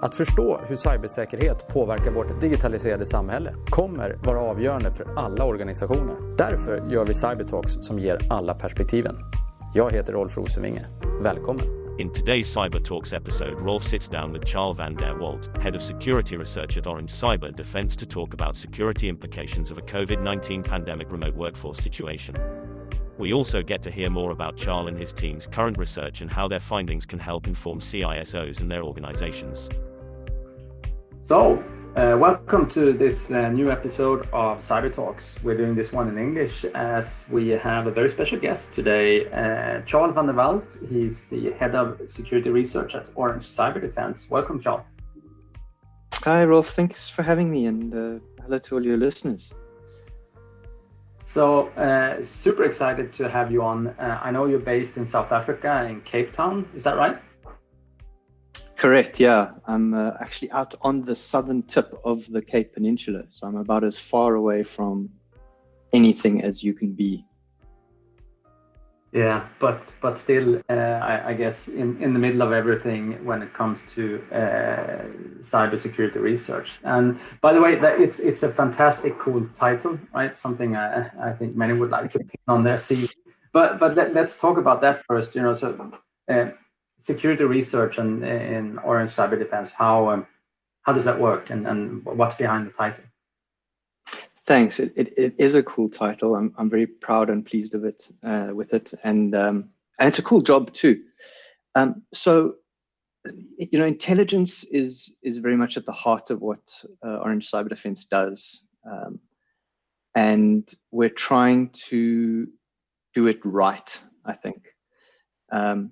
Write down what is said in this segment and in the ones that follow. Att förstå hur cybersäkerhet påverkar vårt digitaliserade samhälle kommer vara avgörande för alla organisationer. Därför gör vi Cybertalks som ger alla perspektiven. Jag heter Rolf Rosenvinge. Välkommen! In today's Cybertalks episode, Rolf sits down with Charles van Der Walt, head of security research at Orange Cyber Defense, to talk about security implications of a COVID-19 pandemic remote workforce situation. We also get to hear more about Charles and his team's current research and how their findings can help inform CISOs and their organizations. So, welcome to this new episode of Cybertalks. We're doing this one in English as we have a very special guest today, Charles van Der Walt. He's the head of security research at Orange Cyber Defense. Welcome, Charles. Hi, Rolf. Thanks for having me, and hello to all your listeners. So, super excited to have you on. I know you're based in South Africa, in Cape Town. Is that right? Correct, yeah. I'm actually out on the southern tip of the Cape Peninsula, so I'm about as far away from anything as you can be. Yeah, but still, I guess in the middle of everything when it comes to cybersecurity research. And by the way, it's a fantastic, cool title, right? Something I think many would like to pin on their CV. But let's talk about that first. You know, so. Security research and in Orange Cyber Defense, how does that work and what's behind the title? Thanks. It is a cool title. I'm very proud and pleased of it with it, and it's a cool job too. So, you know, intelligence is very much at the heart of what Orange Cyber Defense does, and we're trying to do it right, I think.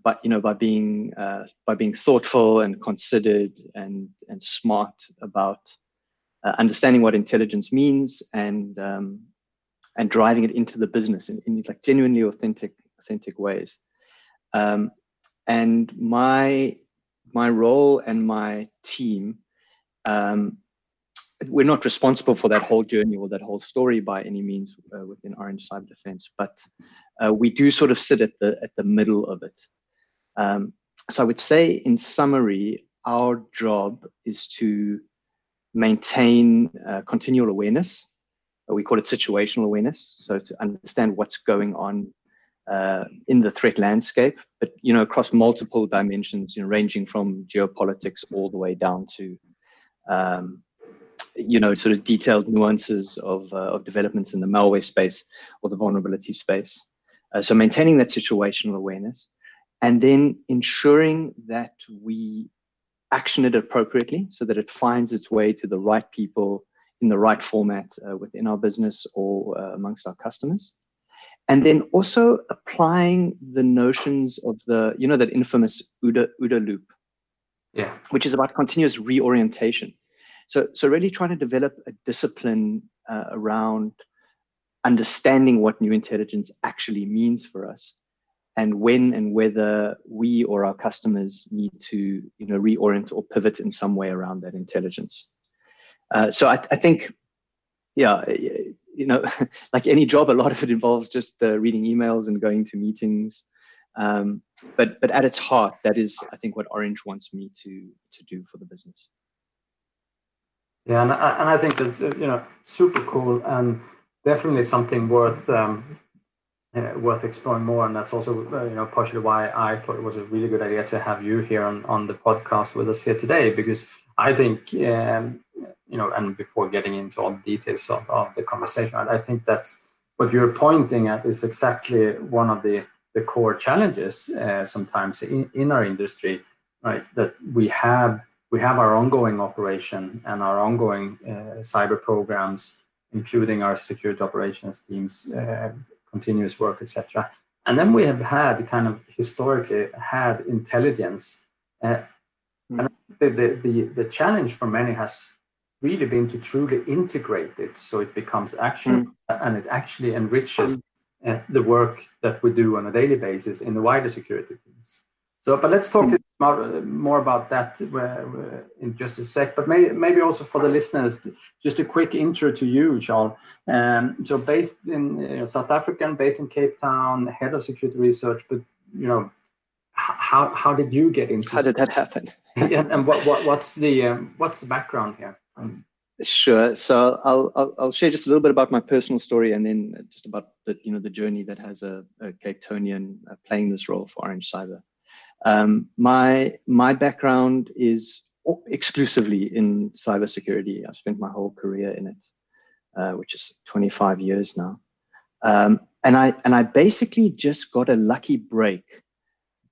But you know, by being thoughtful and considered and smart about understanding what intelligence means and driving it into the business in like genuinely authentic ways. And my role and my team, we're not responsible for that whole journey or that whole story by any means within Orange Cyber Defense, but we do sort of sit at the middle of it. So I would say, in summary, our job is to maintain continual awareness. We call it situational awareness. So to understand what's going on in the threat landscape, but you know, across multiple dimensions, you know, ranging from geopolitics all the way down to you know, sort of detailed nuances of developments in the malware space or the vulnerability space. So maintaining that situational awareness and then ensuring that we action it appropriately so that it finds its way to the right people in the right format within our business or amongst our customers. And then also applying the notions of the, you know, that infamous OODA loop, which is about continuous reorientation. So really trying to develop a discipline around understanding what new intelligence actually means for us, and when and whether we or our customers need to, you know, reorient or pivot in some way around that intelligence. So I think, yeah, you know, like any job, a lot of it involves just reading emails and going to meetings. But at its heart, that is, I think, what Orange wants me to do for the business. Yeah, and I think that's, you know, super cool and definitely something worth exploring more. And that's also, you know, partially why I thought it was a really good idea to have you here on the podcast with us here today, because I think, you know, and before getting into all the details of the conversation, I think that's what you're pointing at is exactly one of the core challenges sometimes in our industry, right? That we have our ongoing operation and our ongoing cyber programs, including our security operations teams, continuous work, etc. And then we have had kind of historically had intelligence. And the challenge for many has really been to truly integrate it so it becomes action and it actually enriches the work that we do on a daily basis in the wider security teams. So, but let's talk more about that in just a sec. But maybe also for the listeners, just a quick intro to you, Charles. So, based in South African, based in Cape Town, head of security research, but you know, How did you get into? How did that happen? And what's the background here? Sure. So I'll share just a little bit about my personal story, and then just about the journey that has a Cape Townian playing this role for Orange Cyber. My background is exclusively in cybersecurity. I've spent my whole career in it, which is 25 years now. And I basically just got a lucky break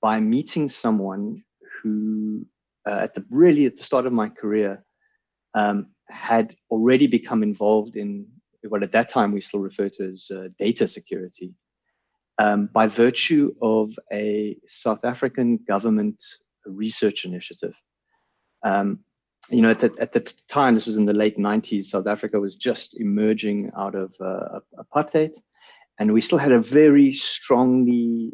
by meeting someone who, at the start of my career, had already become involved in what at that time we still refer to as data security, by virtue of a South African government research initiative. At the time, this was in the late 90s, South Africa was just emerging out of apartheid, and we still had a very strongly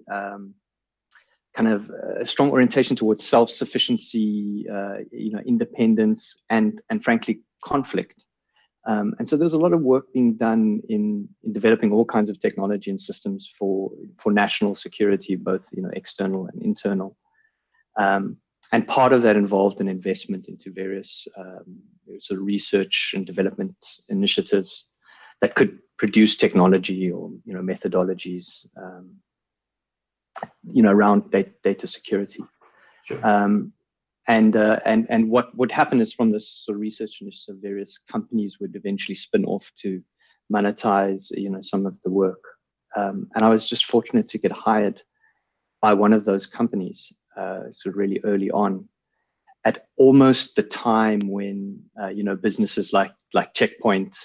strong orientation towards self-sufficiency, independence, and frankly conflict. And so there's a lot of work being done in developing all kinds of technology and systems for national security, both external and internal. And part of that involved an investment into various sort of research and development initiatives that could produce technology or methodologies around data security. Sure. And what would happen is, from this sort of research initiative, various companies would eventually spin off to monetize some of the work. And I was just fortunate to get hired by one of those companies sort of really early on, at almost the time when businesses like Checkpoint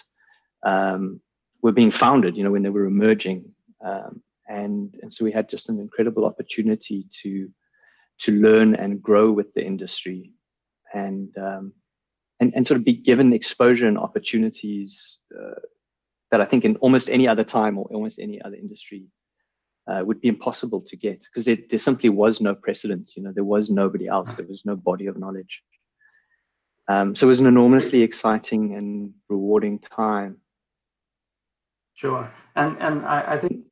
were being founded, when they were emerging, and so we had just an incredible opportunity to learn and grow with the industry, and sort of be given exposure and opportunities that I think in almost any other time or almost any other industry would be impossible to get, because there simply was no precedent. There was nobody else. There was no body of knowledge. So it was an enormously exciting and rewarding time. Sure, and I think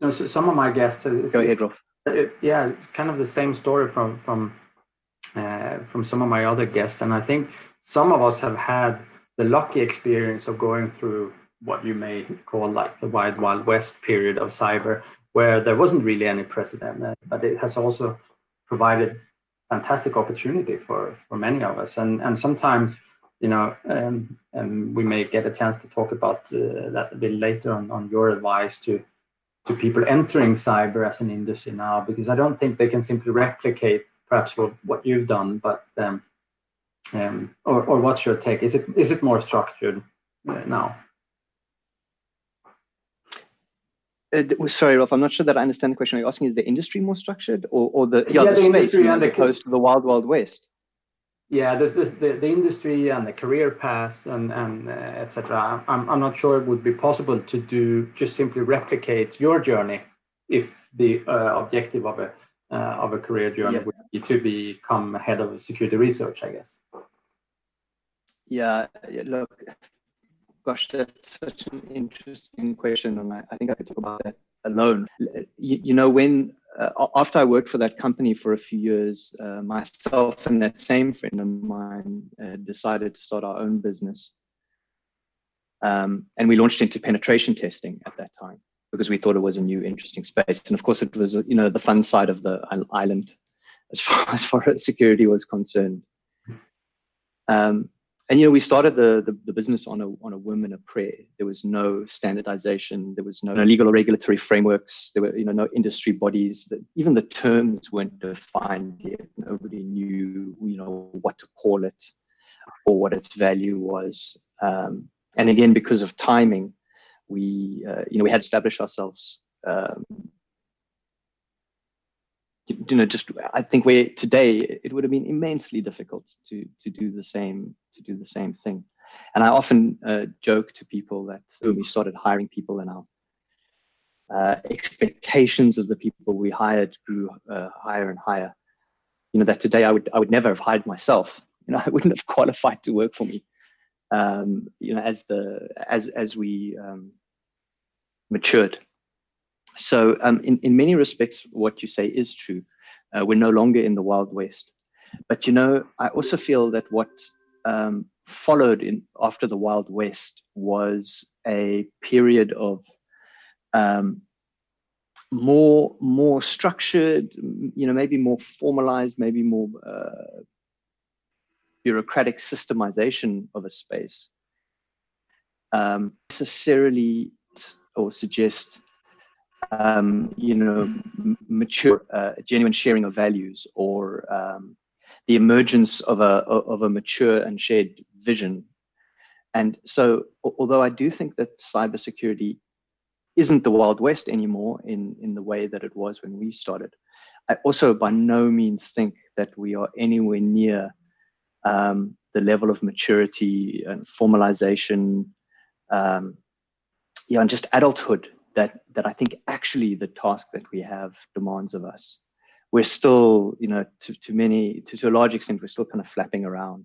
so some of my guests. Go ahead, Rolf. Yeah, it's kind of the same story from some of my other guests, and I think some of us have had the lucky experience of going through what you may call like the wild west period of cyber, where there wasn't really any precedent, but it has also provided fantastic opportunity for many of us. And sometimes, and we may get a chance to talk about that a bit later on your advice to people entering cyber as an industry now, because I don't think they can simply replicate perhaps what you've done, but or what's your take? Is it more structured now? Sorry, Rolf, I'm not sure that I understand the question. Are you asking, is the industry more structured, or the space industry and the close to the wild west? Yeah, there's the industry and the career paths and etc. I'm not sure it would be possible to simply replicate your journey if the objective of a career journey would be to become head of security research, I guess. Yeah, look. Gosh, that's such an interesting question, and I think I could talk about that alone. When after I worked for that company for a few years, myself and that same friend of mine decided to start our own business, and we launched into penetration testing at that time because we thought it was a new, interesting space. And of course, it was the fun side of the island as far as security was concerned. And we started the business on a whim and a prayer. There was no standardization. There was no legal or regulatory frameworks. There were no industry bodies. Even the terms weren't defined yet. Nobody knew what to call it or what its value was. And again, because of timing, we we had established ourselves. I think where today it would have been immensely difficult to do the same thing. And I often joke to people that when we started hiring people, and our expectations of the people we hired grew higher and higher. That today I would never have hired myself. I wouldn't have qualified to work for me. As we matured. So in many respects, what you say is true. We're no longer in the Wild West. But, you know, I also feel that what followed in after the Wild West was a period of more structured, you know, maybe more formalized, maybe more bureaucratic systemization of a space. Necessarily or suggest, you know, mature, genuine sharing of values, or the emergence of a mature and shared vision. And so, although I do think that cybersecurity isn't the Wild West anymore in the way that it was when we started, I also by no means think that we are anywhere near the level of maturity and formalization, yeah, and just adulthood that I think actually the task that we have demands of us. We're still, you know, to a large extent, we're still kind of flapping around.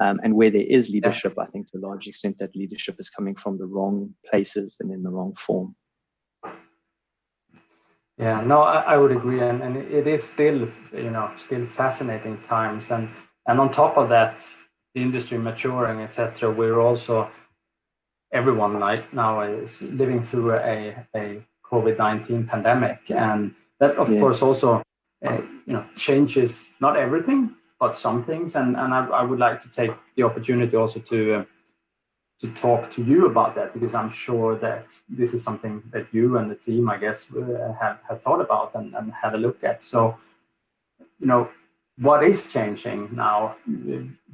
And where there is leadership, I think to a large extent that leadership is coming from the wrong places and in the wrong form. Yeah, no, I would agree. And it is still, you know, still fascinating times. And on top of that, the industry maturing, etc., we're also, everyone like now is living through a COVID-19 pandemic, and that of course also you know, changes not everything but some things. And I would like to take the opportunity also to talk to you about that, because I'm sure that this is something that you and the team, I guess, have thought about and had a look at. So, you know, what is changing now?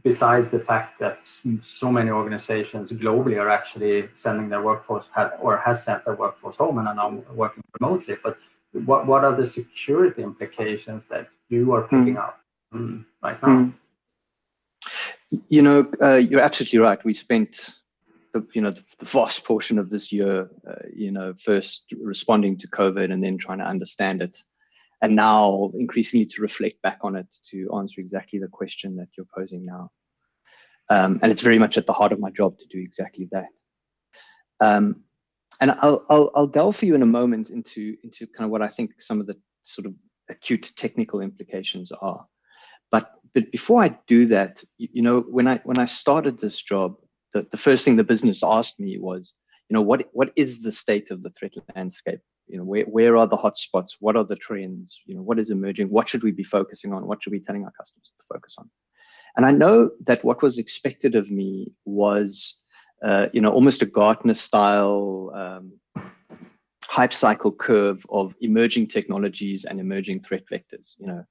Besides the fact that so many organizations globally are actually sending their workforce, or has sent their workforce home and are now working remotely, but what are the security implications that you are picking up right now? You know, you're absolutely right. We spent the vast portion of this year, you know, first responding to COVID and then trying to understand it. And now increasingly to reflect back on it to answer exactly the question that you're posing now. And it's very much at the heart of my job to do exactly that. And I'll delve for you in a moment into kind of what I think some of the sort of acute technical implications are. But before I do that, you know, when I started this job, the first thing the business asked me was, you know, what is the state of the threat landscape? You know, where are the hotspots? What are the trends? You know, what is emerging? What should we be focusing on? What should we be telling our customers to focus on? And I know that what was expected of me was, you know, almost a Gartner-style hype cycle curve of emerging technologies and emerging threat vectors. You know,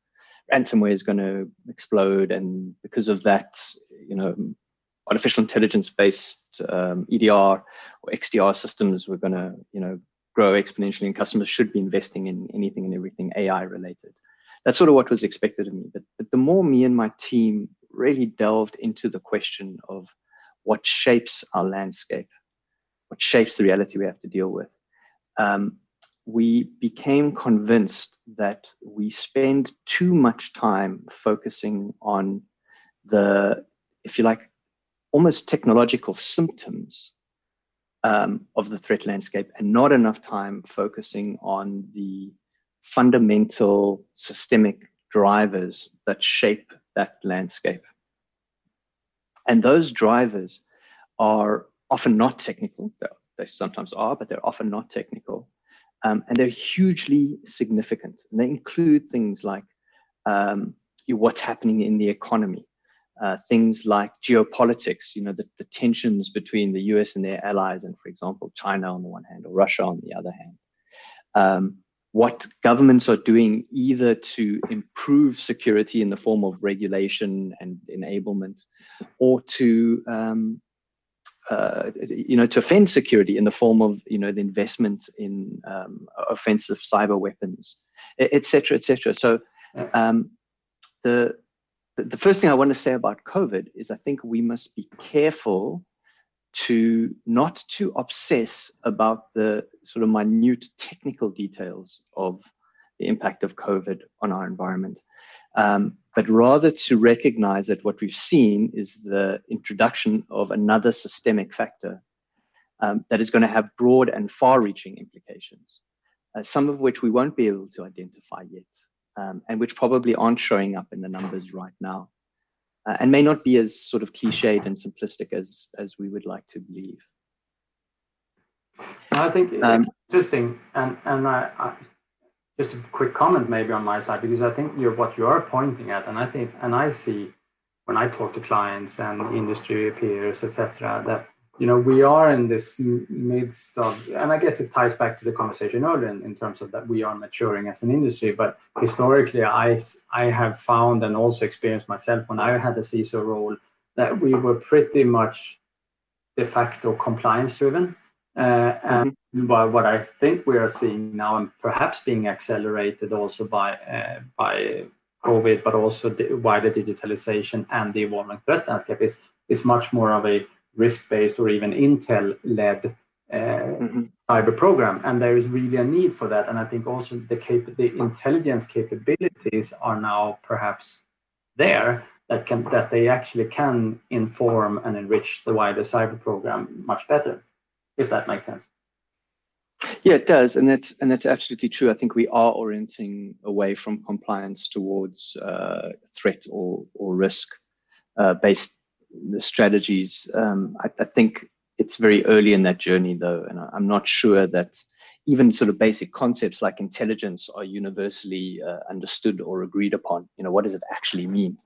ransomware is going to explode, and because of that, you know, artificial intelligence-based EDR or XDR systems were going to, you know, grow exponentially, and customers should be investing in anything and everything AI related. That's sort of what was expected of me. But the more me and my team really delved into the question of what shapes our landscape, what shapes the reality we have to deal with, we became convinced that we spend too much time focusing on the, if you like, almost technological symptoms of the threat landscape, and not enough time focusing on the fundamental systemic drivers that shape that landscape. And those drivers are often not technical. They sometimes are, but they're often not technical. And they're hugely significant. And they include things like what's happening in the economy. Things like geopolitics, you know, the tensions between the US and their allies, and for example, China on the one hand or Russia on the other hand. What governments are doing either to improve security in the form of regulation and enablement, or to, you know, to offend security in the form of, you know, the investment in offensive cyber weapons, et cetera, et cetera. So the first thing I want to say about COVID is I think we must be careful to not to obsess about the sort of minute technical details of the impact of COVID on our environment, but rather to recognize that what we've seen is the introduction of another systemic factor that is going to have broad and far-reaching implications, some of which we won't be able to identify yet. and which probably aren't showing up in the numbers right now, and may not be as sort of cliched and simplistic as we would like to believe. I think it's interesting, and I just a quick comment maybe on my side, because I think what you are pointing at, and I think, and I see when I talk to clients and industry peers, etc., that we are in this midst of, and I guess it ties back to the conversation earlier in terms of that we are maturing as an industry. But historically, I have found and also experienced myself when I had the CISO role that we were pretty much de facto compliance driven. And what I think we are seeing now, and perhaps being accelerated also by COVID, but also the wider digitalization and the evolving threat landscape, is much more of a risk-based or even intel-led cyber program, and there is really a need for that. And I think also the intelligence capabilities are now perhaps there that they actually can inform and enrich the wider cyber program much better, if that makes sense. Yeah, it does, and that's absolutely true. I think we are orienting away from compliance towards threat or risk based the strategies. I think it's very early in that journey, though, and I'm not sure that even sort of basic concepts like intelligence are universally understood or agreed upon. What does it actually mean?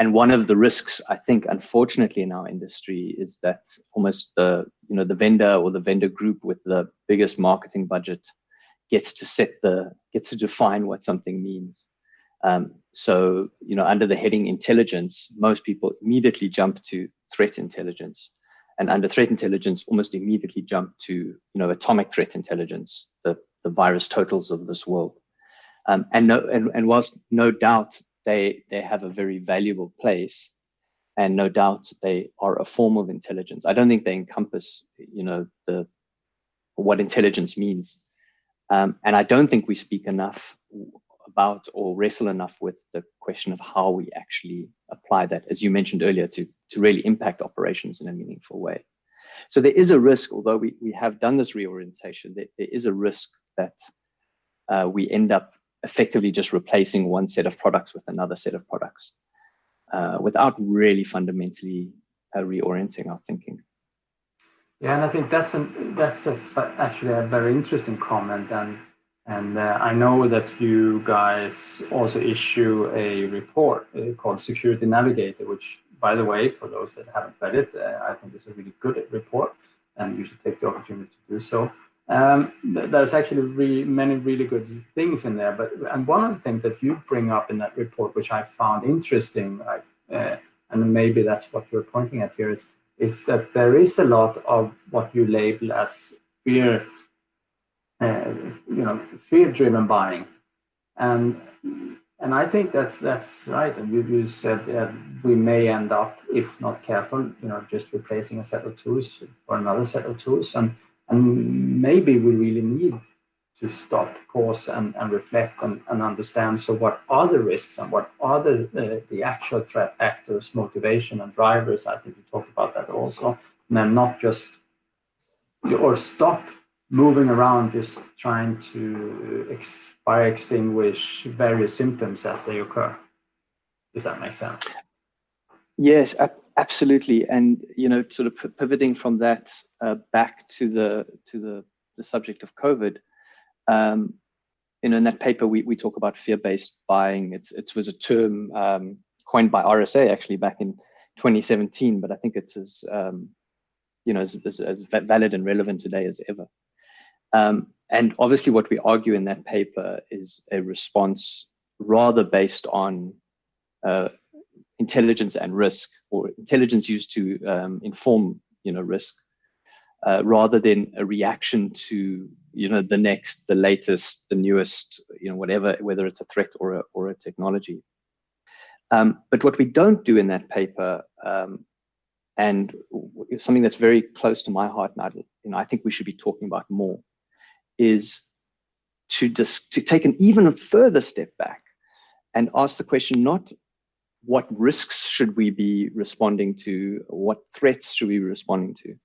And one of the risks, I think, unfortunately, in our industry is that almost the vendor or the vendor group with the biggest marketing budget gets to define what something means. So, under the heading intelligence, most people immediately jump to threat intelligence, and under threat intelligence, almost immediately jump to, atomic threat intelligence, the virus totals of this world. And whilst no doubt they have a very valuable place, and no doubt they are a form of intelligence, I don't think they encompass, what intelligence means. And I don't think we speak enough about or wrestle enough with the question of how we actually apply that, as you mentioned earlier, to really impact operations in a meaningful way. So there is a risk, although we have done this reorientation, there is a risk that we end up effectively just replacing one set of products with another set of products without really fundamentally reorienting our thinking. Yeah, and I think that's actually a very interesting comment. And I know that you guys also issue a report called Security Navigator, which, by the way, for those that haven't read it, I think it's a really good report, and you should take the opportunity to do so. There's actually many really good things in there, and one of the things that you bring up in that report, which I found interesting, and maybe that's what you're pointing at here, is that there is a lot of what you label as fear. Fear-driven buying, and I think that's right. And you said we may end up, if not careful, just replacing a set of tools for another set of tools, and maybe we really need to stop, pause, and reflect and understand. So, what are the risks, and what are the actual threat actors, motivation, and drivers? I think we talked about that also, and then not just or stop moving around, just trying to fire extinguish various symptoms as they occur, if that makes sense. Yes, absolutely. And sort of pivoting from that back to the subject of COVID, in that paper we talk about fear-based buying. It was a term coined by RSA actually back in 2017, but I think it's as valid and relevant today as ever. And obviously what we argue in that paper is a response rather based on intelligence and risk, or intelligence used to inform risk, rather than a reaction to the next, the latest, the newest, whatever, whether it's a threat or a technology. But what we don't do in that paper, and something that's very close to my heart, and I think we should be talking about more, is to take an even further step back and ask the question, not what risks should we be responding to, what threats should we be responding to,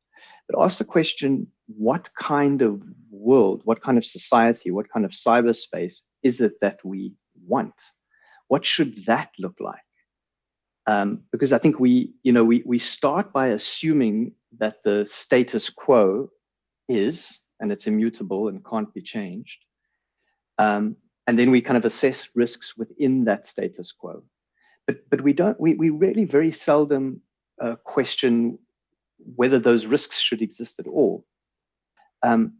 but ask the question, what kind of world, what kind of society, what kind of cyberspace is it that we want? What should that look like? Because I think we start by assuming that the status quo is, and it's immutable and can't be changed. And then we kind of assess risks within that status quo. But we don't, we really very seldom question whether those risks should exist at all. And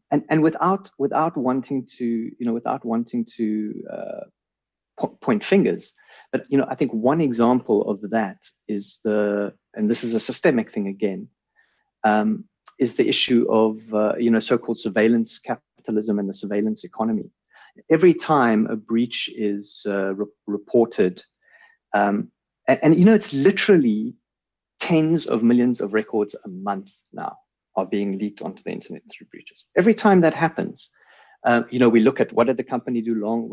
without wanting to, without wanting to point fingers, but I think one example of that is the, and this is a systemic thing again, is the issue of so-called surveillance capitalism and the surveillance economy. Every time a breach is reported, and it's literally tens of millions of records a month now are being leaked onto the internet through breaches. Every time that happens, we look at what did the company do wrong,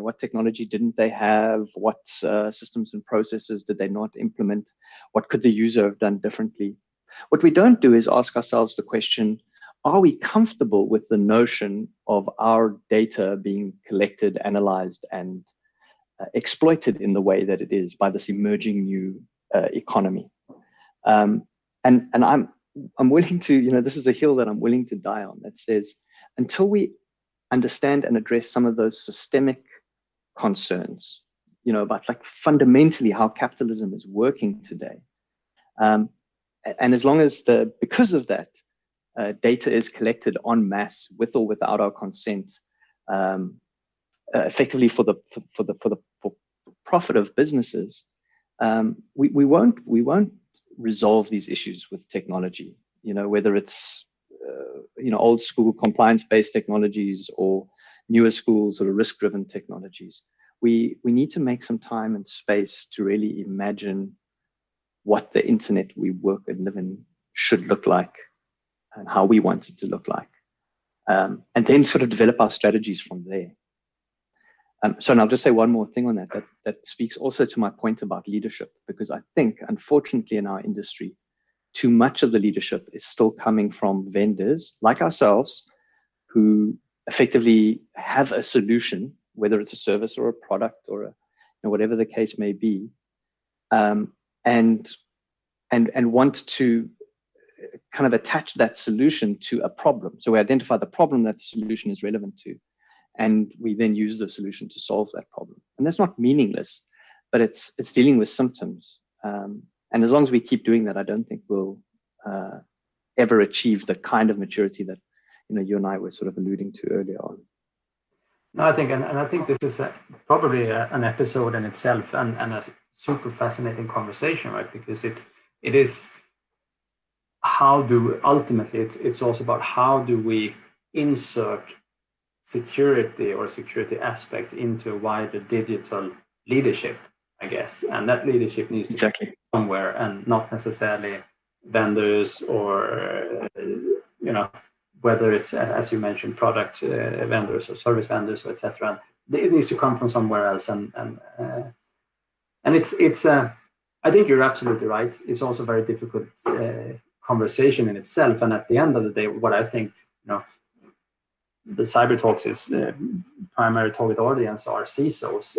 what technology didn't they have, what systems and processes did they not implement, what could the user have done differently. What we don't do is ask ourselves the question, are we comfortable with the notion of our data being collected, analyzed, and exploited in the way that it is by this emerging new economy? And I'm willing to, this is a hill that I'm willing to die on that says, until we understand and address some of those systemic concerns, about like fundamentally how capitalism is working today. And as long as because of that, data is collected en masse with or without our consent, effectively for profit of businesses, we won't resolve these issues with technology. Whether it's old school compliance-based technologies or newer schools or risk-driven technologies, we need to make some time and space to really imagine what the internet we work and live in should look like, and how we want it to look like, and then sort of develop our strategies from there. So, and I'll just say one more thing on that, that speaks also to my point about leadership, because I think, unfortunately, in our industry, too much of the leadership is still coming from vendors like ourselves who effectively have a solution, whether it's a service or a product or a, whatever the case may be, and want to kind of attach that solution to a problem. So we identify the problem that the solution is relevant to, and we then use the solution to solve that problem. And that's not meaningless, but it's dealing with symptoms. And as long as we keep doing that, I don't think we'll ever achieve the kind of maturity that you and I were sort of alluding to earlier on. No, I think, and I think this is probably an episode in itself, and a super fascinating conversation, right? Because it is. How do ultimately it's also about how do we insert security or security aspects into a wider digital leadership, I guess, and that leadership needs to be somewhere and not necessarily vendors or whether it's, as you mentioned, product vendors or service vendors, etc. It needs to come from somewhere else, and it's I think you're absolutely right. It's also very difficult. Conversation in itself, and at the end of the day, what I think, the Cybertalks is primary target audience are CISOs,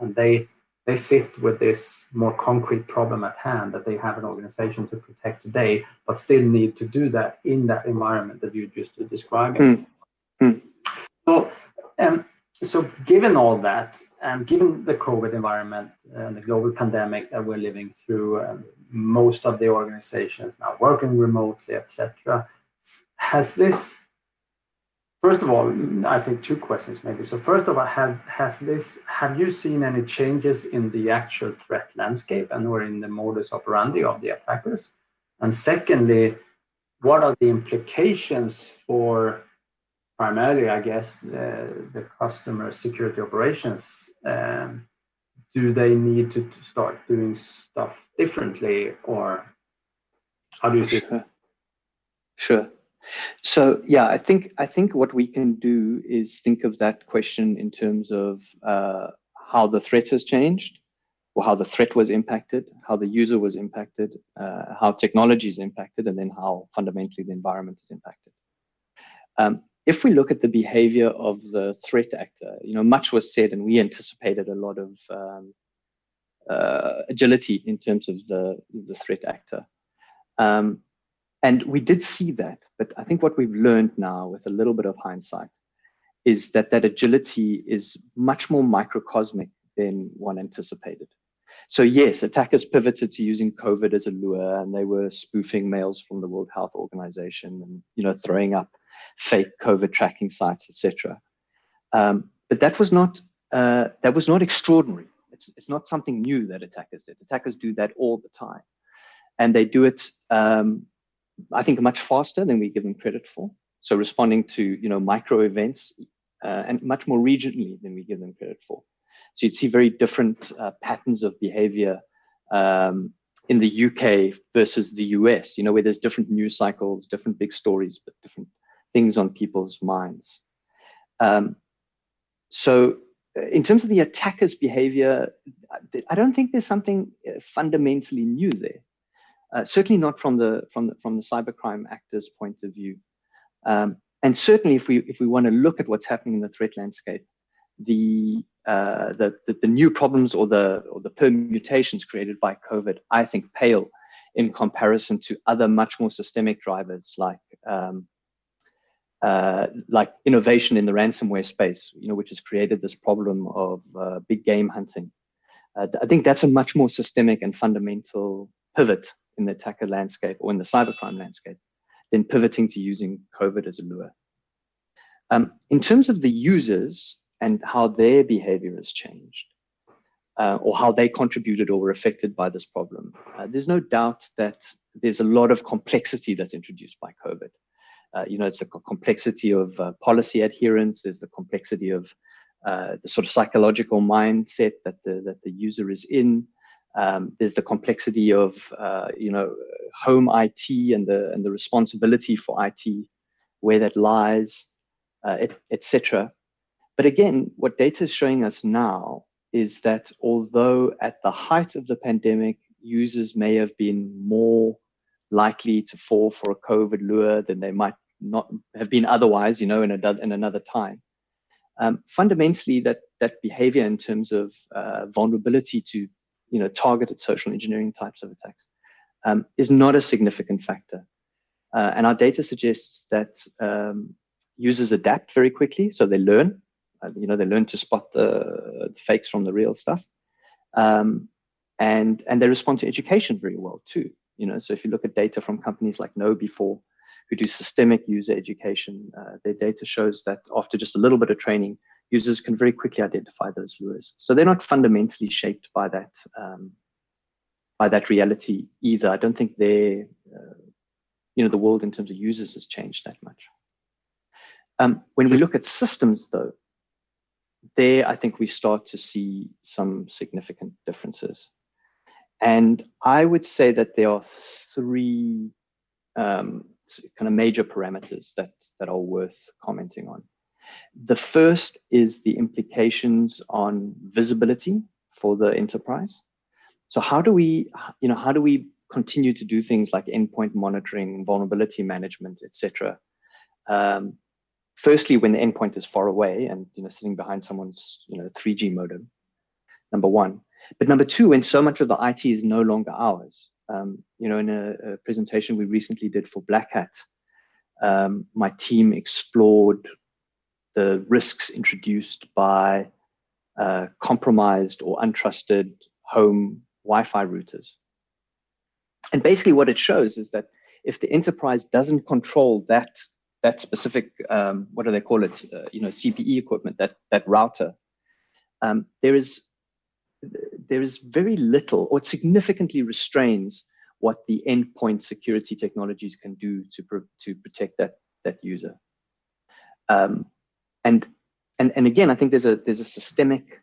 and they sit with this more concrete problem at hand that they have an organization to protect today, but still need to do that in that environment that you just described. Mm-hmm. So given all that, and given the COVID environment and the global pandemic that we're living through, most of the organizations now working remotely, etc. Has this, first of all, I think two questions maybe. So first of all, have you seen any changes in the actual threat landscape or in the modus operandi of the attackers? And secondly, what are the implications for primarily, I guess, the customer security operations? Do they need to start doing stuff differently, or how do you see that? Sure. So yeah, I think what we can do is think of that question in terms of how the threat has changed, or how the threat was impacted, how the user was impacted, how technology is impacted, and then how fundamentally the environment is impacted. If we look at the behavior of the threat actor, you know, much was said, and we anticipated a lot of agility in terms of the threat actor. And we did see that, but I think what we've learned now with a little bit of hindsight is that that agility is much more microcosmic than one anticipated. So yes, attackers pivoted to using COVID as a lure, and they were spoofing mails from the World Health Organization and, you know, throwing up fake COVID tracking sites, etc. But that was not extraordinary. It's not something new that attackers did. Attackers do that all the time, and they do it, I think, much faster than we give them credit for. So responding to, you know, micro events and much more regionally than we give them credit for. So you'd see very different patterns of behavior in the UK versus the US, you know, where there's different news cycles, different big stories, but different things on people's minds. So in terms of the attacker's behavior, I don't think there's something fundamentally new there. Certainly not from the cybercrime actor's point of view. And certainly if we want to look at what's happening in the threat landscape, the new problems or the permutations created by COVID, I think, pale in comparison to other much more systemic drivers like innovation in the ransomware space, you know, which has created this problem of big game hunting. I think that's a much more systemic and fundamental pivot in the attacker landscape or in the cybercrime landscape than pivoting to using COVID as a lure. In terms of the users and how their behavior has changed or how they contributed or were affected by this problem, there's no doubt that there's a lot of complexity that's introduced by COVID. You know, it's the complexity of policy adherence, there's the complexity of the sort of psychological mindset that the user is in. There's the complexity of, you know, home IT and the responsibility for IT, where that lies, etc. But again, what data is showing us now is that although at the height of the pandemic, users may have been more likely to fall for a COVID lure than they might not have been otherwise, you know, in another time. Fundamentally, that behavior in terms of vulnerability to, you know, targeted social engineering types of attacks is not a significant factor. And our data suggests that users adapt very quickly. So they learn, you know, they learn to spot the fakes from the real stuff. And they respond to education very well too. You know, so if you look at data from companies like KnowBe4, who do systemic user education, their data shows that after just a little bit of training, users can very quickly identify those lures. So they're not fundamentally shaped by that reality either. I don't think they're, you know, the world in terms of users has changed that much. When we look at systems, though, there I think we start to see some significant differences. And I would say that there are three kind of major parameters that are worth commenting on. The first is the implications on visibility for the enterprise. So how do we continue to do things like endpoint monitoring, vulnerability management, etc. Firstly, when the endpoint is far away and, you know, sitting behind someone's, you know, 3G modem, number one. But number two, when so much of the IT is no longer ours. You know, in a presentation we recently did for Black Hat, my team explored the risks introduced by compromised or untrusted home Wi-Fi routers. And basically what it shows is that if the enterprise doesn't control that specific, what do they call it, you know, CPE equipment, that router, there is very little, or it significantly restrains what the endpoint security technologies can do to protect that user. And again, I think there's a systemic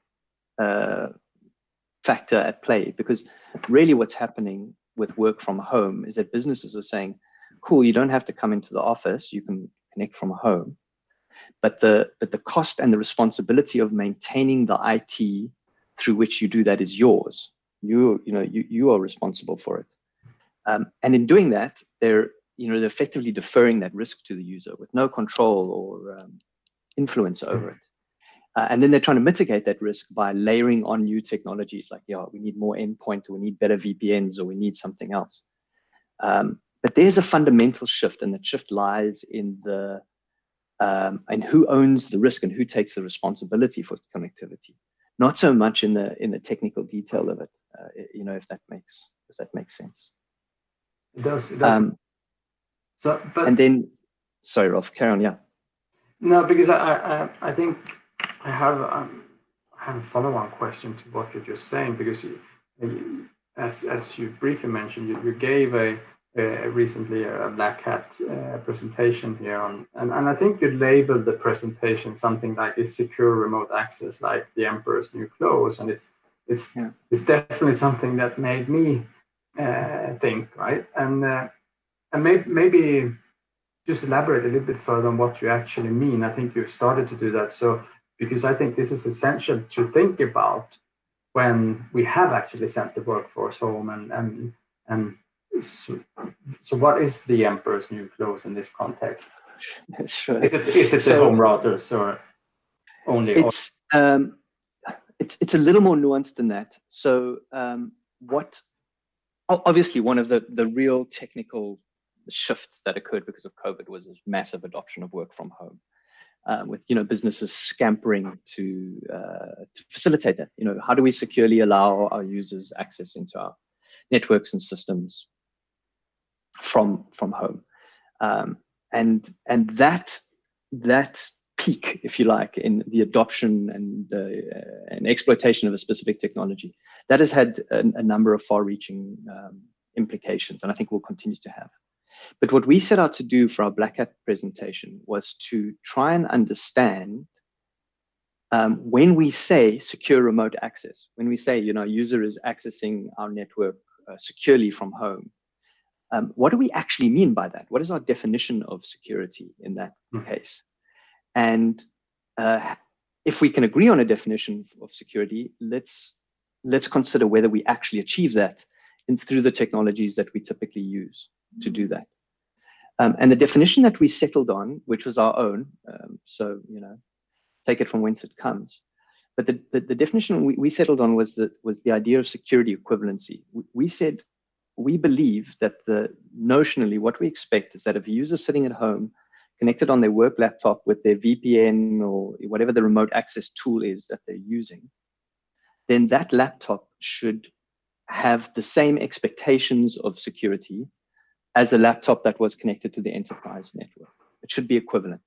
factor at play, because really what's happening with work from home is that businesses are saying, cool, you don't have to come into the office, you can connect from home, but the cost and the responsibility of maintaining the IT through which you do that is yours. you are responsible for it. And in doing that, they're effectively deferring that risk to the user with no control or influence over it. And then they're trying to mitigate that risk by layering on new technologies like, yeah, we need more endpoint, or we need better VPNs, or we need something else. But there's a fundamental shift, and that shift lies in the in who owns the risk and who takes the responsibility for connectivity. Not so much in the technical detail of it, if that makes sense. It does. It does. Sorry, Rolf, carry on. Yeah. No, because I think I have a follow-up question to what you're just saying, because as you briefly mentioned, you gave recently a Black Hat presentation here on, and I think you labeled the presentation something like "Is secure remote access like the emperor's new clothes?" And it's definitely something that made me think, right? And maybe just elaborate a little bit further on what you actually mean. I think you've started to do that, so because I think this is essential to think about when we have actually sent the workforce home, and so what is the emperor's new clothes in this context? Sure. Is it the home routers, or only? It's a little more nuanced than that. So obviously one of the real technical shifts that occurred because of COVID was this massive adoption of work from home, with businesses scampering to facilitate that. How do we securely allow our users access into our networks and systems from home? And that peak, if you like, in the adoption and exploitation of a specific technology, that has had a number of far-reaching implications, and I think will continue to have. But what we set out to do for our Black Hat presentation was to try and understand when we say secure remote access, when we say, user is accessing our network securely from home, what do we actually mean by that? What is our definition of security in that case? And if we can agree on a definition of security, let's consider whether we actually achieve that through the technologies that we typically use to do that. And the definition that we settled on, which was our own, take it from whence it comes, but the definition we settled on was the idea of security equivalency. We said we believe that notionally what we expect is that if a user sitting at home connected on their work laptop with their VPN or whatever the remote access tool is that they're using, then that laptop should have the same expectations of security as a laptop that was connected to the enterprise network. It should be equivalent.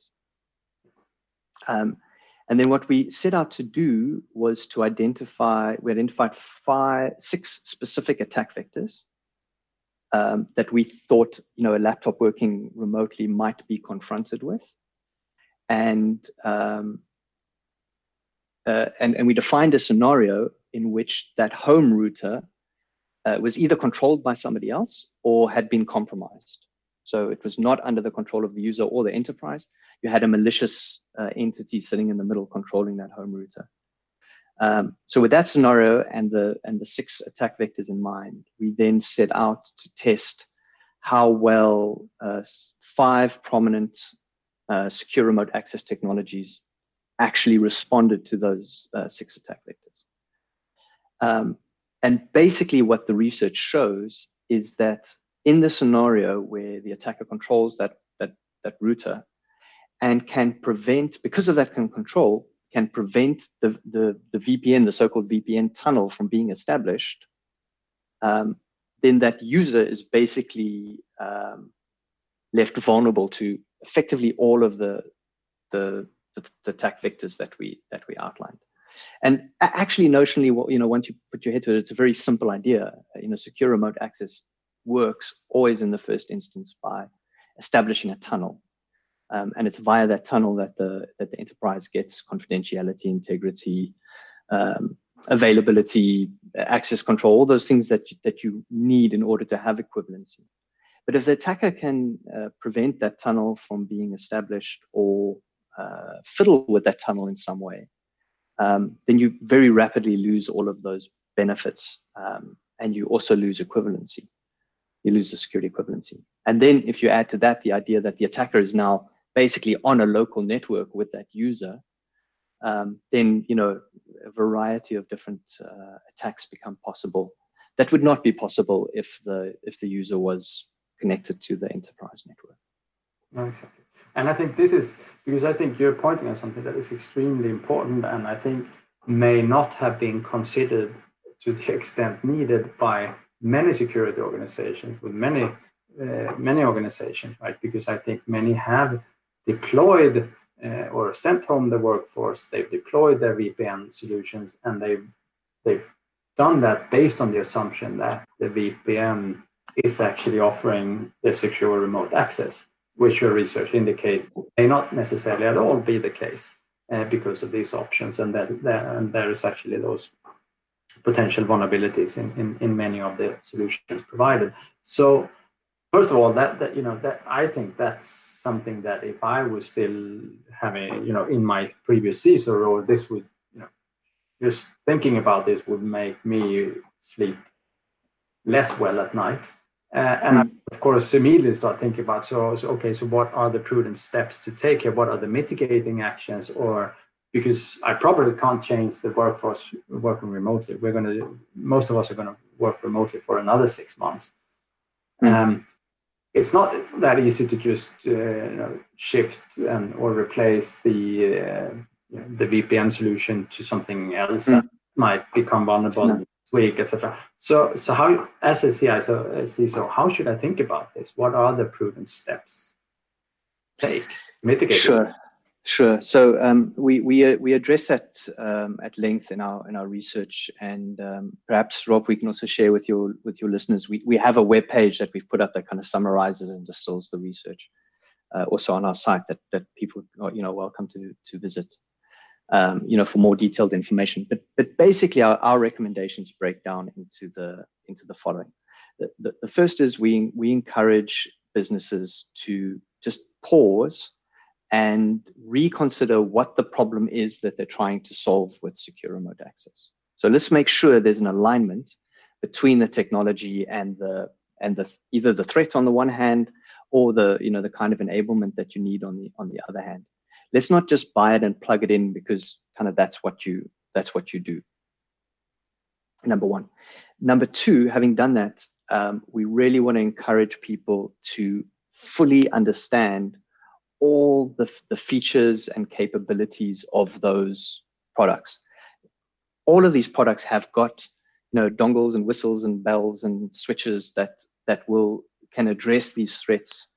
And then what we set out to do was to identified 5-6 specific attack vectors that we thought, a laptop working remotely might be confronted with. And we defined a scenario in which that home router was either controlled by somebody else or had been compromised. So it was not under the control of the user or the enterprise. You had a malicious entity sitting in the middle controlling that home router. So with that scenario and the 6 attack vectors in mind, we then set out to test how well 5 prominent secure remote access technologies actually responded to those 6 attack vectors. And basically what the research shows is that in the scenario where the attacker controls that router and can prevent, because of that control, can prevent the VPN, the so-called VPN tunnel from being established, then that user is basically left vulnerable to effectively all of the attack vectors that we outlined. And actually, notionally, once you put your head to it, it's a very simple idea. Secure remote access works always in the first instance by establishing a tunnel, and it's via that tunnel that the enterprise gets confidentiality, integrity, availability, access control, all those things that you need in order to have equivalency. But if the attacker can prevent that tunnel from being established or fiddle with that tunnel in some way, then you very rapidly lose all of those benefits, and you also lose equivalency. You lose the security equivalency. And then if you add to that the idea that the attacker is now basically on a local network with that user, then, you know, a variety of different attacks become possible. That would not be possible if the user was connected to the enterprise network. No, exactly. And I think this is, because I think you're pointing at something that is extremely important and I think may not have been considered to the extent needed by many security organizations, with many organizations, right? Because I think many have deployed or sent home the workforce, they've deployed their VPN solutions, and they've done that based on the assumption that the VPN is actually offering the secure remote access, which your research indicates may not necessarily at all be the case because of these options, and there is actually those potential vulnerabilities in many of the solutions provided. So first of all, that I think that's something that if I was still having, you know, in my previous CISO role, this would, you know, just thinking about this would make me sleep less well at night. And I, of course, immediately start thinking about, so what are the prudent steps to take here? What are the mitigating actions? Or because I probably can't change the workforce working remotely. Most of us are going to work remotely for another 6 months. It's not that easy to just shift or replace the VPN solution to something else that might become vulnerable this week, etc. So how, as a CISO, how should I think about this? What are the prudent steps take mitigate? Sure. So we address that at length in our research, and perhaps Rob, we can also share with your listeners. We have a web page that we've put up that kind of summarizes and distills the research, also on our site that people are, welcome to visit, for more detailed information. But basically, our recommendations break down into the following. The first is we encourage businesses to just pause and reconsider what the problem is that they're trying to solve with secure remote access. So let's make sure there's an alignment between the technology and the either the threat on the one hand or the kind of enablement that you need on the other hand. Let's not just buy it and plug it in because kind of that's what you do. Number one. Number two, having done that, we really want to encourage people to fully understand all the features and capabilities of those products. All of these products have got, dongles and whistles and bells and switches that can address these threats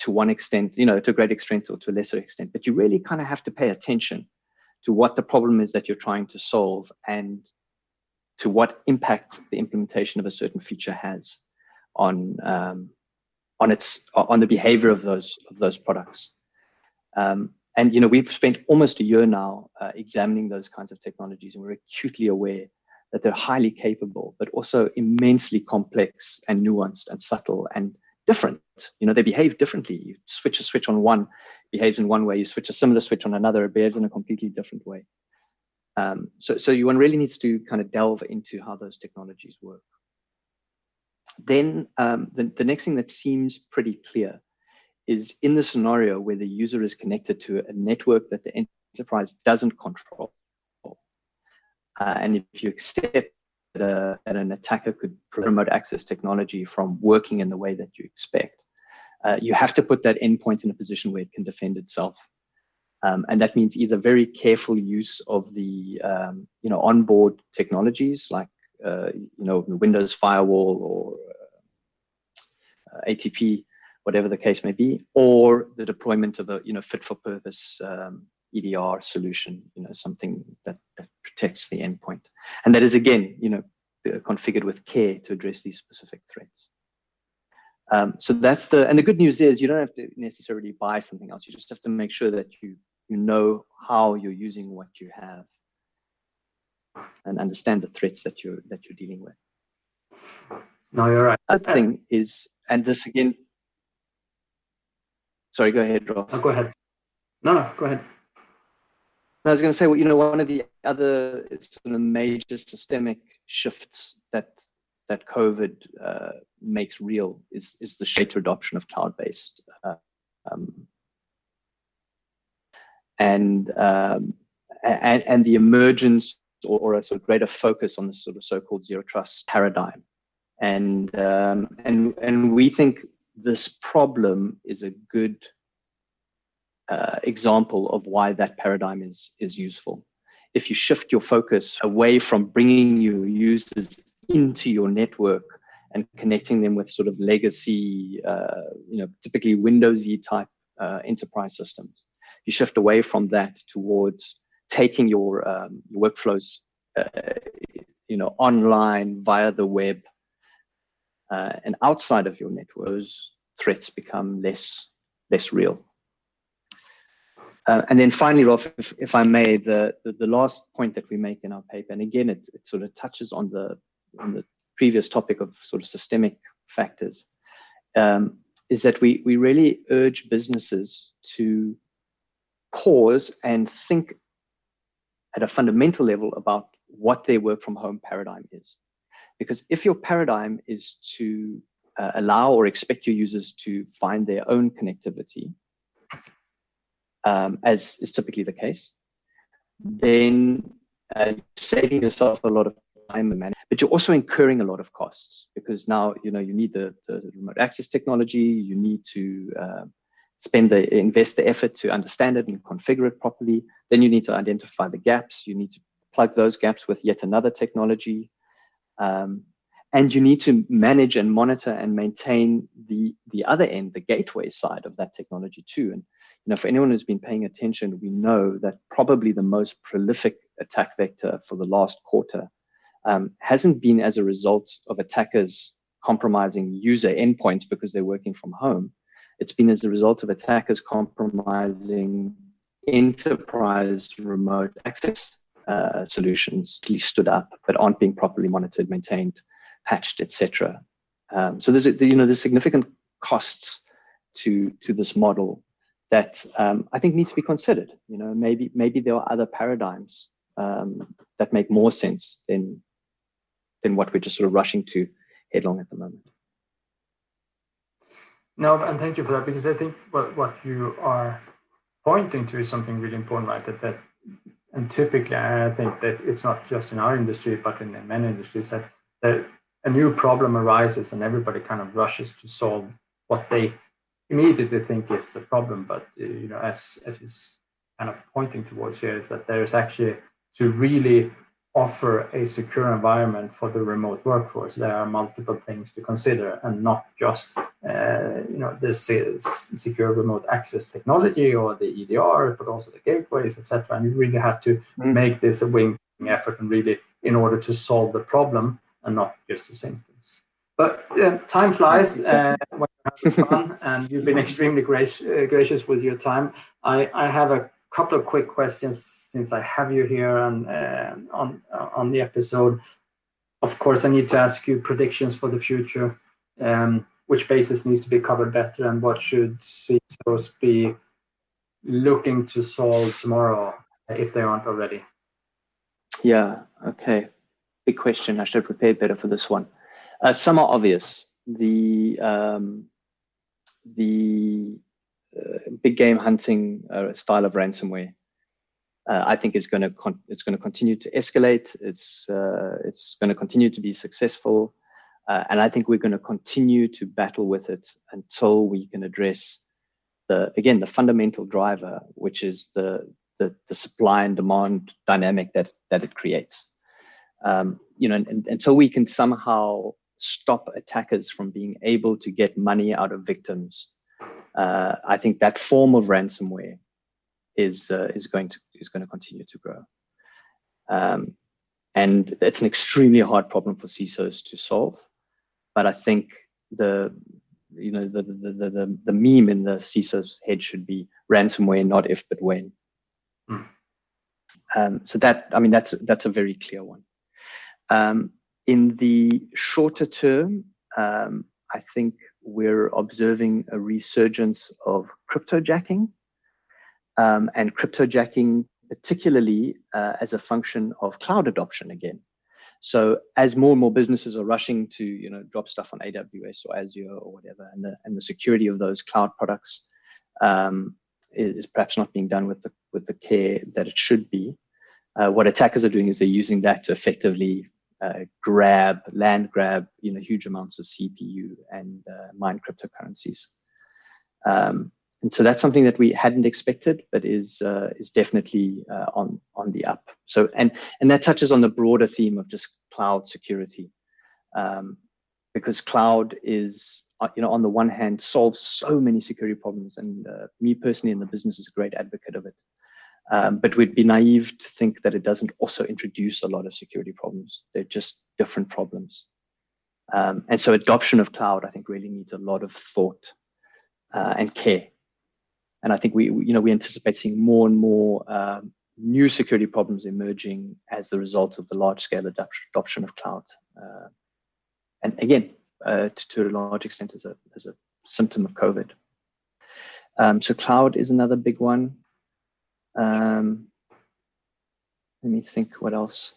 to one extent, to a great extent or to a lesser extent. But you really kind of have to pay attention to what the problem is that you're trying to solve and to what impact the implementation of a certain feature has on the behavior of those products. And we've spent almost a year now examining those kinds of technologies, and we're acutely aware that they're highly capable, but also immensely complex and nuanced and subtle and different. They behave differently. You switch a switch on one, behaves in one way. You switch a similar switch on another, it behaves in a completely different way. So one really needs to kind of delve into how those technologies work. Then the next thing that seems pretty clear is in the scenario where the user is connected to a network that the enterprise doesn't control. And if you accept that an attacker could prevent remote access technology from working in the way that you expect, you have to put that endpoint in a position where it can defend itself. And that means either very careful use of the onboard technologies like Windows firewall or ATP, whatever the case may be, or the deployment of a fit for purpose EDR solution, something that protects the endpoint, and that is again configured with care to address these specific threats. So that's and the good news is you don't have to necessarily buy something else. You just have to make sure that you know how you're using what you have and understand the threats that you're dealing with. No, you're right. Other thing is, and this again. Sorry, go ahead, Rolf. Oh, go ahead. No, go ahead. I was going to say, one of the other sort of major systemic shifts that COVID makes real is the greater adoption of cloud-based. And the emergence or a sort of greater focus on the sort of so-called zero trust paradigm. And we think this problem is a good example of why that paradigm is useful. If you shift your focus away from bringing your users into your network and connecting them with sort of legacy, typically Windows-y type enterprise systems, you shift away from that towards taking your workflows, online via the web. And outside of your network, those threats become less real. And then finally, Rolf, if I may, the last point that we make in our paper, and again, it sort of touches on the previous topic of sort of systemic factors, is that we really urge businesses to pause and think at a fundamental level about what their work from home paradigm is. Because if your paradigm is to allow or expect your users to find their own connectivity, as is typically the case, then you're saving yourself a lot of time and money, but you're also incurring a lot of costs, because now you need the remote access technology, you need to invest the effort to understand it and configure it properly. Then you need to identify the gaps, you need to plug those gaps with yet another technology. And you need to manage and monitor and maintain the other end, the gateway side of that technology too. And for anyone who's been paying attention, we know that probably the most prolific attack vector for the last quarter hasn't been as a result of attackers compromising user endpoints because they're working from home. It's been as a result of attackers compromising enterprise remote access solutions, at least stood up, but aren't being properly monitored, maintained, patched, etc. So there's there's significant costs to this model that I think need to be considered. Maybe there are other paradigms that make more sense than what we're just sort of rushing to headlong at the moment. No, and thank you for that, because I think what you are pointing to is something really important, right? That and typically, I think that it's not just in our industry, but in many industries, that a new problem arises and everybody kind of rushes to solve what they immediately think is the problem. But, as it's kind of pointing towards here, is that there is actually to really offer a secure environment for the remote workforce. There are multiple things to consider, and not just, the secure remote access technology or the EDR, but also the gateways, etc. And you really have to make this a wing effort, and really in order to solve the problem and not just the symptoms. But time flies when you're having fun, and you've been extremely gracious with your time. I have a couple of quick questions since I have you here on the episode. Of course, I need to ask you predictions for the future. Which basis needs to be covered better, and what should CISOs be looking to solve tomorrow if they aren't already? Yeah, okay. Big question. I should prepare better for this one. Some are obvious. The big game hunting style of ransomware, I think, is going to continue to escalate. It's going to continue to be successful, and I think we're going to continue to battle with it until we can address the fundamental driver, which is the supply and demand dynamic that it creates. And until we can somehow stop attackers from being able to get money out of victims, I think that form of ransomware is going to continue to grow, and it's an extremely hard problem for CISOs to solve. But I think the meme in the CISO's head should be ransomware, not if but when. So that, I mean, that's a very clear one. In the shorter term, I think we're observing a resurgence of cryptojacking, and cryptojacking particularly as a function of cloud adoption again. So as more and more businesses are rushing to, you know, drop stuff on AWS or Azure or whatever, and the security of those cloud products is perhaps not being done with the care that it should be. What attackers are doing is they're using that to effectively land grab, you know, huge amounts of CPU and mine cryptocurrencies. And so that's something that we hadn't expected, but is definitely on the up. So and that touches on the broader theme of just cloud security, because cloud is, you know, on the one hand solves so many security problems, and me personally and the business is a great advocate of it. But we'd be naive to think that it doesn't also introduce a lot of security problems. They're just different problems, and so adoption of cloud, I think, really needs a lot of thought and care. And I think we anticipate seeing more and more new security problems emerging as the result of the large-scale adoption of cloud. And again, to a large extent, as a symptom of COVID. So cloud is another big one. Let me think what else.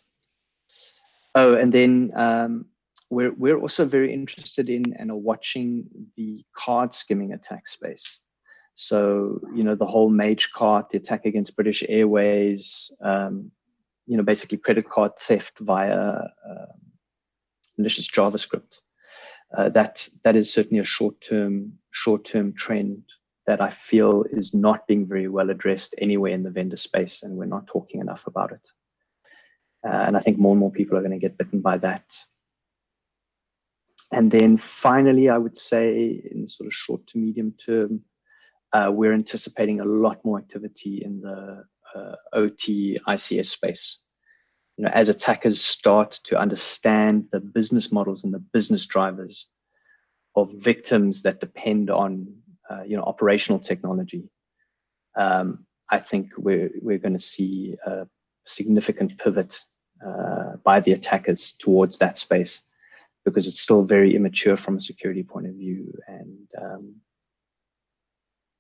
Oh, and then we're also very interested in and are watching the card skimming attack space. So, you know, the whole Magecart, the attack against British Airways, you know, basically credit card theft via malicious JavaScript. That is certainly a short-term trend that I feel is not being very well addressed anywhere in the vendor space, and we're not talking enough about it. And I think more and more people are going to get bitten by that. And then finally, I would say in sort of short to medium term, we're anticipating a lot more activity in the OT, ICS space. You know, as attackers start to understand the business models and the business drivers of victims that depend on you know, operational technology, I think we're going to see a significant pivot by the attackers towards that space, because it's still very immature from a security point of view,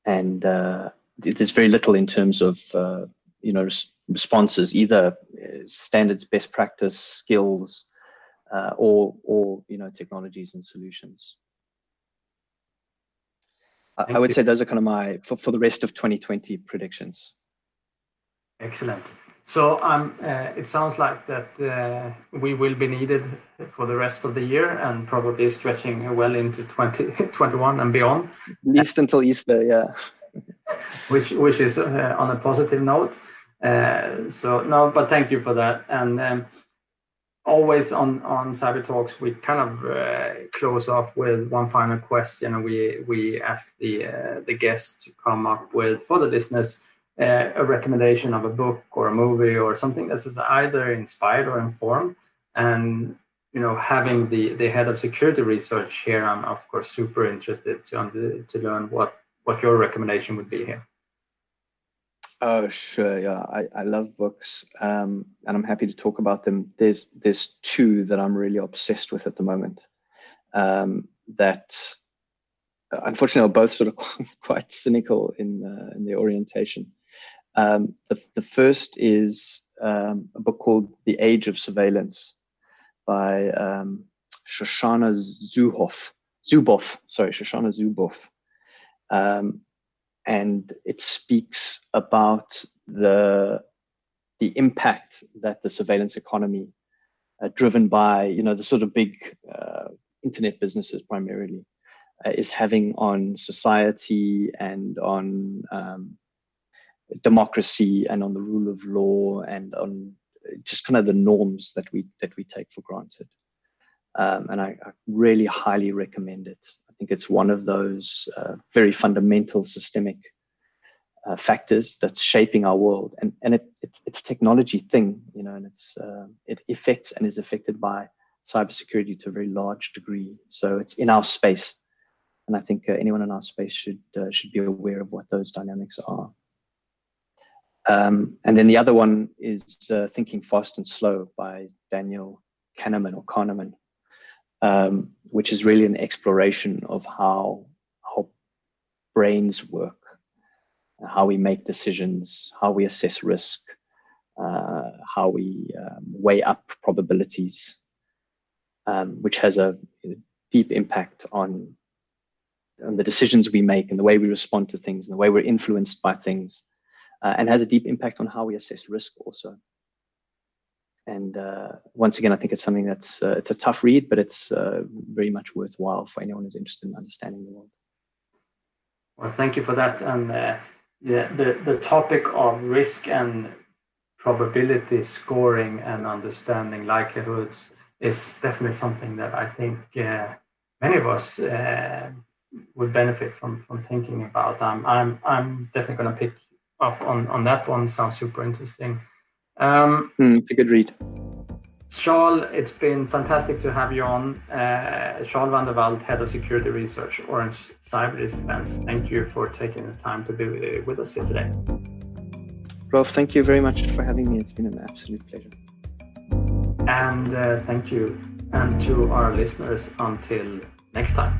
and there's very little in terms of you know, responses, either standards, best practice, skills, or you know, technologies and solutions. I would say those are kind of my, for the rest of 2020 predictions. Excellent. So it sounds like that we will be needed for the rest of the year, and probably stretching well into 2021 and beyond. At least until Easter, yeah. which is on a positive note. So no, but thank you for that. And always on Cyber Talks, we kind of close off with one final question, and we ask the guests to come up with, for the listeners, a recommendation of a book or a movie or something that is either inspired or informed. And you know, having the head of security research here, I'm of course super interested to learn what your recommendation would be here. Oh, sure. Yeah, I love books, and I'm happy to talk about them. There's two that I'm really obsessed with at the moment, that unfortunately are both sort of quite cynical in the orientation. The first is a book called The Age of Surveillance by Shoshana Zuboff. Sorry, Shoshana Zuboff. And it speaks about the impact that the surveillance economy, driven by, you know, the sort of big internet businesses primarily, is having on society and on democracy and on the rule of law and on just kind of the norms that we take for granted. And I really highly recommend it. I think it's one of those very fundamental systemic factors that's shaping our world, and it's a technology thing, you know, and it affects and is affected by cybersecurity to a very large degree. So it's in our space, and I think anyone in our space should be aware of what those dynamics are. And then the other one is Thinking Fast and Slow by Daniel Kahneman, which is really an exploration of how brains work, how we make decisions, how we assess risk, how we weigh up probabilities, which has a deep impact on the decisions we make and the way we respond to things and the way we're influenced by things, and has a deep impact on how we assess risk also. And once again, I think it's something that's it's a tough read, but it's very much worthwhile for anyone who's interested in understanding the world. Well, thank you for that. And yeah, the topic of risk and probability scoring and understanding likelihoods is definitely something that I think many of us would benefit from thinking about. I'm definitely going to pick up on that one. Sounds super interesting. It's a good read. Charles, it's been fantastic to have you on. Charles van Der Walt, Head of Security Research, Orange Cyber Defense. Thank you for taking the time to be with us here today. Rolf, thank you very much for having me. It's been an absolute pleasure. And thank you. And to our listeners, until next time.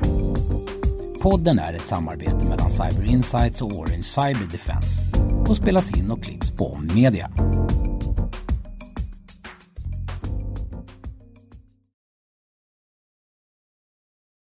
Podden är ett samarbete mellan Cyber Insights och Orange Cyber Defense och spelas in och klipps på Om Media.